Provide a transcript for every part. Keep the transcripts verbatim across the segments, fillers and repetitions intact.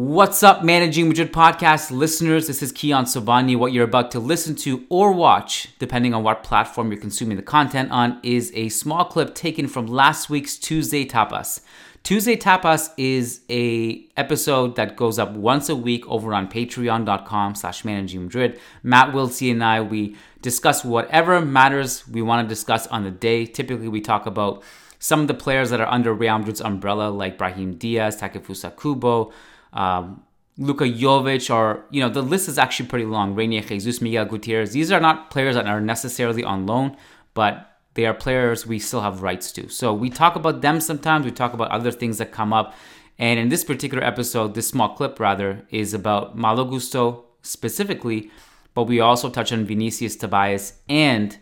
What's up, Managing Madrid podcast listeners? This is Kian Sobani. What you're about to listen to or watch, depending on what platform you're consuming the content on, is a small clip taken from last week's Tuesday Tapas. Tuesday Tapas is a episode that goes up once a week over on patreon.com slash managing Madrid. Matt Wilsey and I, we discuss whatever matters we want to discuss on the day. Typically, we talk about some of the players that are under Real Madrid's umbrella, like Brahim Diaz, Takefusa Kubo, Um, Luka Jovic, or, you know, the list is actually pretty long. Reinier Jesus, Miguel Gutierrez. These are not players that are necessarily on loan, but they are players we still have rights to. So we talk about them sometimes. We talk about other things that come up. And in this particular episode, this small clip, rather, is about Malo Gusto specifically, but we also touch on Vinicius Tobias and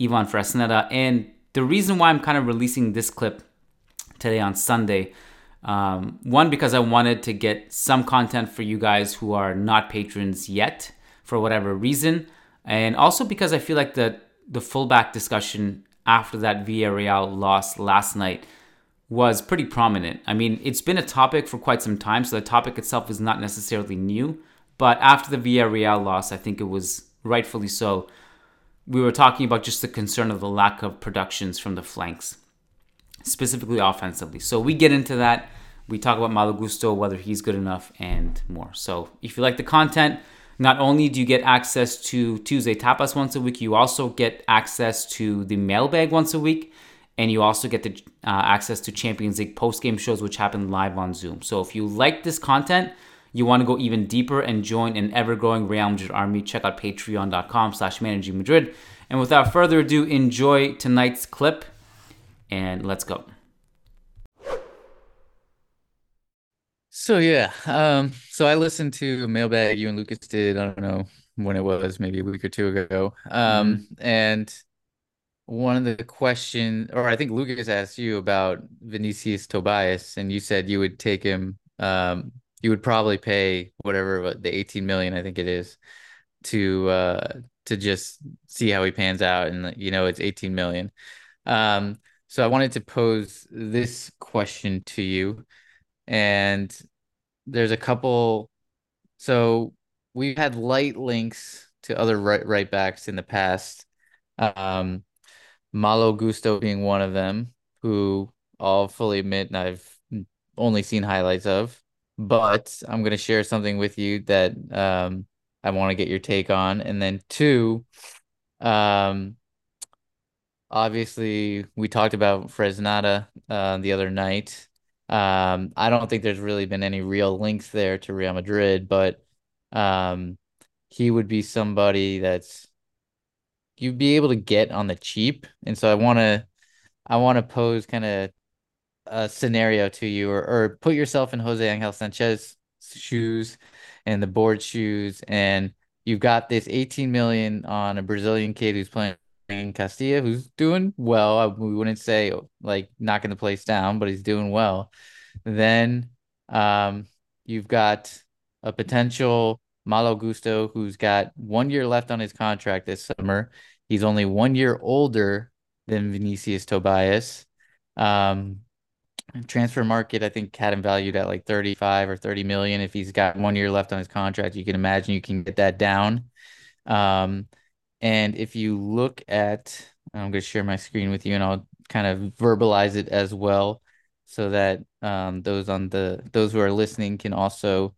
Ivan Fresneda. And the reason why I'm kind of releasing this clip today on Sunday, Um, one, because I wanted to get some content for you guys who are not patrons yet for whatever reason. And also because I feel like the, the fullback discussion after that Villarreal loss last night was pretty prominent. I mean, it's been a topic for quite some time, so the topic itself is not necessarily new. But after the Villarreal loss, I think it was rightfully so, we were talking about just the concern of the lack of productions from the flanks, specifically offensively. So we get into that. We talk about Malo Gusto, whether he's good enough, and more. So if you like the content, not only do you get access to Tuesday Tapas once a week, you also get access to the mailbag once a week, and you also get the, uh, access to Champions League post-game shows, which happen live on Zoom. So if you like this content, you want to go even deeper and join an ever-growing Real Madrid army, check out patreon.com slash managing Madrid. And without further ado, enjoy tonight's clip. And let's go. So, yeah. Um, so I listened to a mailbag you and Lucas did, I don't know when it was, maybe a week or two ago. Um, mm-hmm. And one of the questions, or I think Lucas asked you about Vinicius Tobias, and you said you would take him. Um, you would probably pay whatever the eighteen million, I think it is, to uh, to just see how he pans out. And, you know, it's eighteen million. Um So I wanted to pose this question to you, and there's a couple. So we've had light links to other right, right backs in the past. Um, Malo Gusto being one of them, who I'll fully admit, and I've only seen highlights of, but I'm going to share something with you that um, I want to get your take on. And then two, um, obviously, we talked about Fresneda uh, the other night. Um, I don't think there's really been any real links there to Real Madrid, but um, he would be somebody that's you'd be able to get on the cheap. And so I want to I want to pose kind of a scenario to you, or, or put yourself in Jose Angel Sanchez's shoes and the board's shoes. And you've got this eighteen million on a Brazilian kid who's playing in Castilla, who's doing well. We wouldn't say like knocking the place down, but he's doing well. Then um, you've got a potential Malo Gusto who's got one year left on his contract this summer. He's only one year older than Vinicius Tobias. Um, transfer market, I think, had him valued at like thirty-five or thirty million. If he's got one year left on his contract, you can imagine you can get that down. Um, And if you look at, I'm going to share my screen with you, and I'll kind of verbalize it as well, so that um, those on the those who are listening can also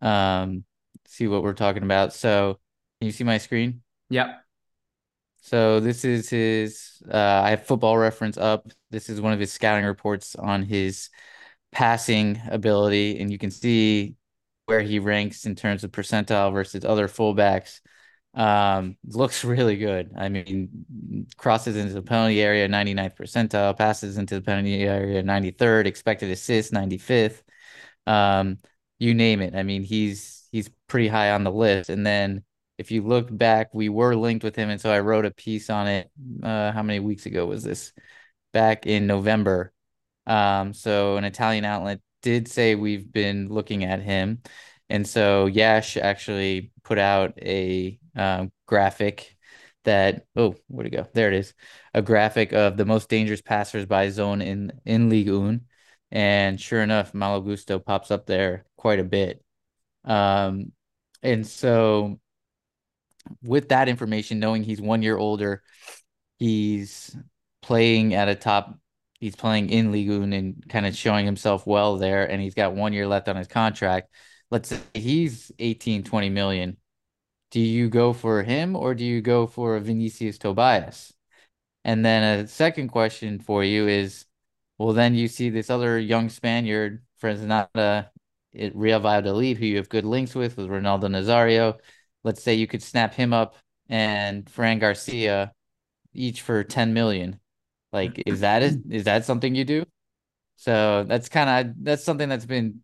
um, see what we're talking about. So, can you see my screen? Yeah. So this is his. Uh, I have Football Reference up. This is one of his scouting reports on his passing ability, and you can see where he ranks in terms of percentile versus other fullbacks. Um, looks really good. I mean, crosses into the penalty area, ninety-ninth percentile, passes into the penalty area, ninety-third, expected assists, ninety-fifth. Um, you name it. I mean, he's, he's pretty high on the list. And then if you look back, we were linked with him. And so I wrote a piece on it. Uh, how many weeks ago was this? Back in November. Um, so an Italian outlet did say we've been looking at him. And so Yash actually put out a um, graphic that, oh, where'd it go? There it is. A graphic of the most dangerous passers by zone in, in Ligue one. And sure enough, Malo Gusto pops up there quite a bit. Um, and so with that information, knowing he's one year older, he's playing at a top, he's playing in Ligue one and kind of showing himself well there, and he's got one year left on his contract. Let's say he's eighteen, twenty million. Do you go for him or do you go for Vinicius Tobias? And then a second question for you is, well, then you see this other young Spaniard, Fresneda, at Real Valladolid, who you have good links with, with Ronaldo Nazario. Let's say you could snap him up and Fran Garcia, each for ten million. Like, is that a, is that something you do? So that's kind of that's something that's been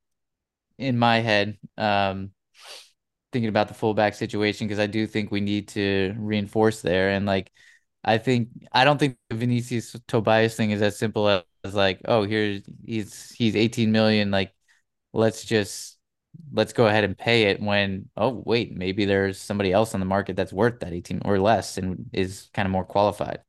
in my head, um, thinking about the fullback situation, because I do think we need to reinforce there. And like, I think I don't think the Vinicius Tobias thing is as simple as, as like, oh, here he's he's eighteen million. Like, let's just let's go ahead and pay it when, oh, wait, maybe there's somebody else on the market that's worth that eighteen or less and is kind of more qualified.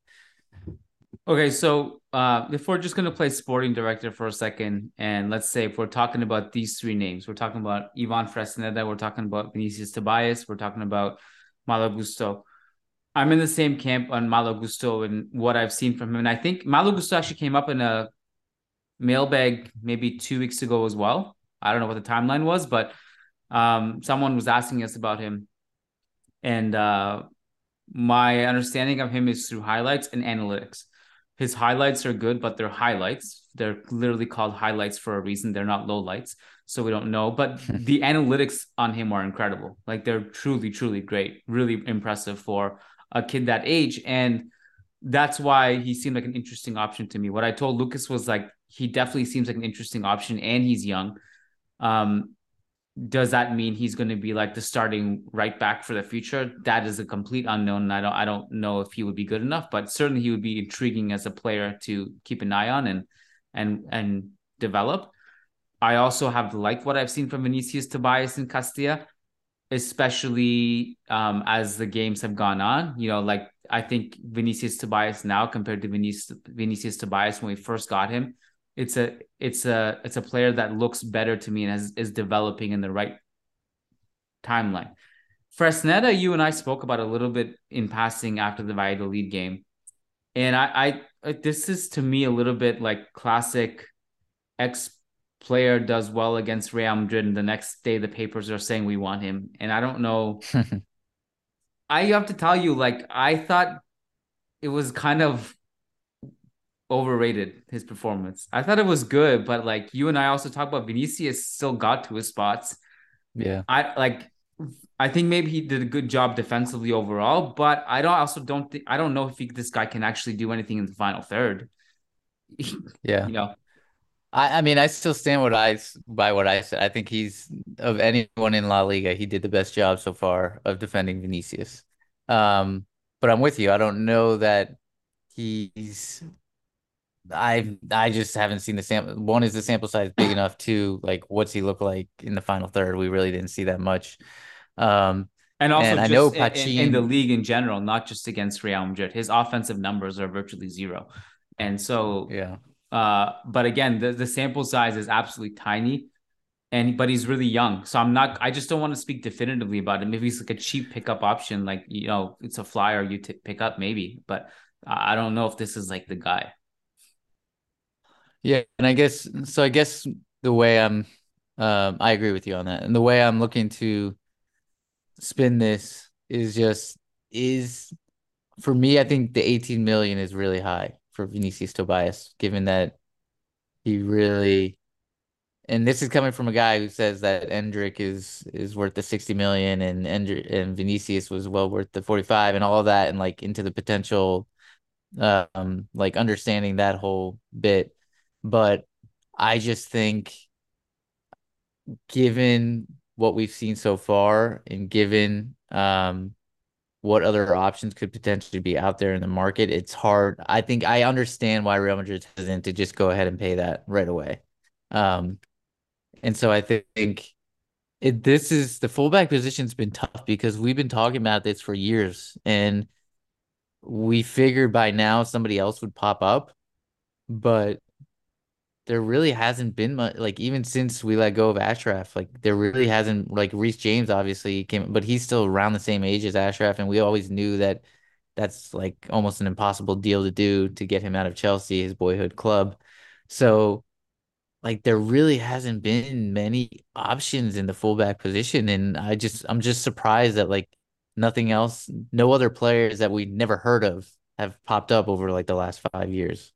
Okay, so uh, if we're just going to play sporting director for a second, and let's say if we're talking about these three names, we're talking about Ivan Fresneda, we're talking about Vinicius Tobias, we're talking about Malo Gusto. I'm in the same camp on Malo Gusto and what I've seen from him. And I think Malo Gusto actually came up in a mailbag maybe two weeks ago as well. I don't know what the timeline was, but um, someone was asking us about him. And uh, my understanding of him is through highlights and analytics. His highlights are good, but they're highlights. They're literally called highlights for a reason. They're not lowlights, so we don't know. But the analytics on him are incredible. Like, they're truly, truly great. Really impressive for a kid that age. And that's why he seemed like an interesting option to me. What I told Lucas was, like, he definitely seems like an interesting option, and he's young. Um, does that mean he's going to be like the starting right back for the future? That is a complete unknown. And I don't, I don't know if he would be good enough, but certainly he would be intriguing as a player to keep an eye on and, and, and develop. I also have liked what I've seen from Vinicius Tobias in Castilla, especially um, as the games have gone on, you know, like I think Vinicius Tobias now compared to Vinicius, Vinicius Tobias when we first got him, It's a it's a it's a player that looks better to me and has, is developing in the right timeline. Fresneda, you and I spoke about a little bit in passing after the Valladolid game, and I, I this is to me a little bit like classic ex player does well against Real Madrid, and the next day the papers are saying we want him, and I don't know. I have to tell you, like I thought it was kind of overrated, his performance. I thought it was good, but like you and I also talked about, Vinicius still got to his spots. Yeah, I like. I think maybe he did a good job defensively overall, but I don't also don't think I don't know if he, this guy can actually do anything in the final third. Yeah, you know, I I mean I still stand what I by what I said. I think he's, of anyone in La Liga, he did the best job so far of defending Vinicius. Um, but I'm with you. I don't know that he's. I I just haven't seen the sample. One is the sample size big enough. Two, like what's he look like in the final third? We really didn't see that much. Um, and also, and just I know Pachin, in, in the league in general, not just against Real Madrid, his offensive numbers are virtually zero. And so, yeah. Uh, but again, the, the sample size is absolutely tiny. And but he's really young, so I'm not. I just don't want to speak definitively about him. If he's like a cheap pickup option, like you know, it's a flyer you t- pick up maybe. But I don't know if this is like the guy. Yeah, and I guess so. I guess the way I'm, um, I agree with you on that. And the way I'm looking to spin this is just is for me. I think the eighteen million is really high for Vinicius Tobias, given that he really, and this is coming from a guy who says that Endrick is is worth the sixty million, and Endrick and Vinicius was well worth the forty-five, and all of that, and like into the potential, um, like understanding that whole bit. But I just think, given what we've seen so far and given um, what other options could potentially be out there in the market, it's hard. I think I understand why Real Madrid doesn't to just go ahead and pay that right away. Um, and so I think it, this is the fullback position has been tough because we've been talking about this for years. And we figured by now somebody else would pop up. But there really hasn't been much, like, even since we let go of Ashraf, like, there really hasn't, like, Reece James obviously came, but he's still around the same age as Ashraf, and we always knew that that's, like, almost an impossible deal to do, to get him out of Chelsea, his boyhood club. So, like, there really hasn't been many options in the fullback position, and I just, I'm just surprised that, like, nothing else, no other players that we never heard of have popped up over, like, the last five years.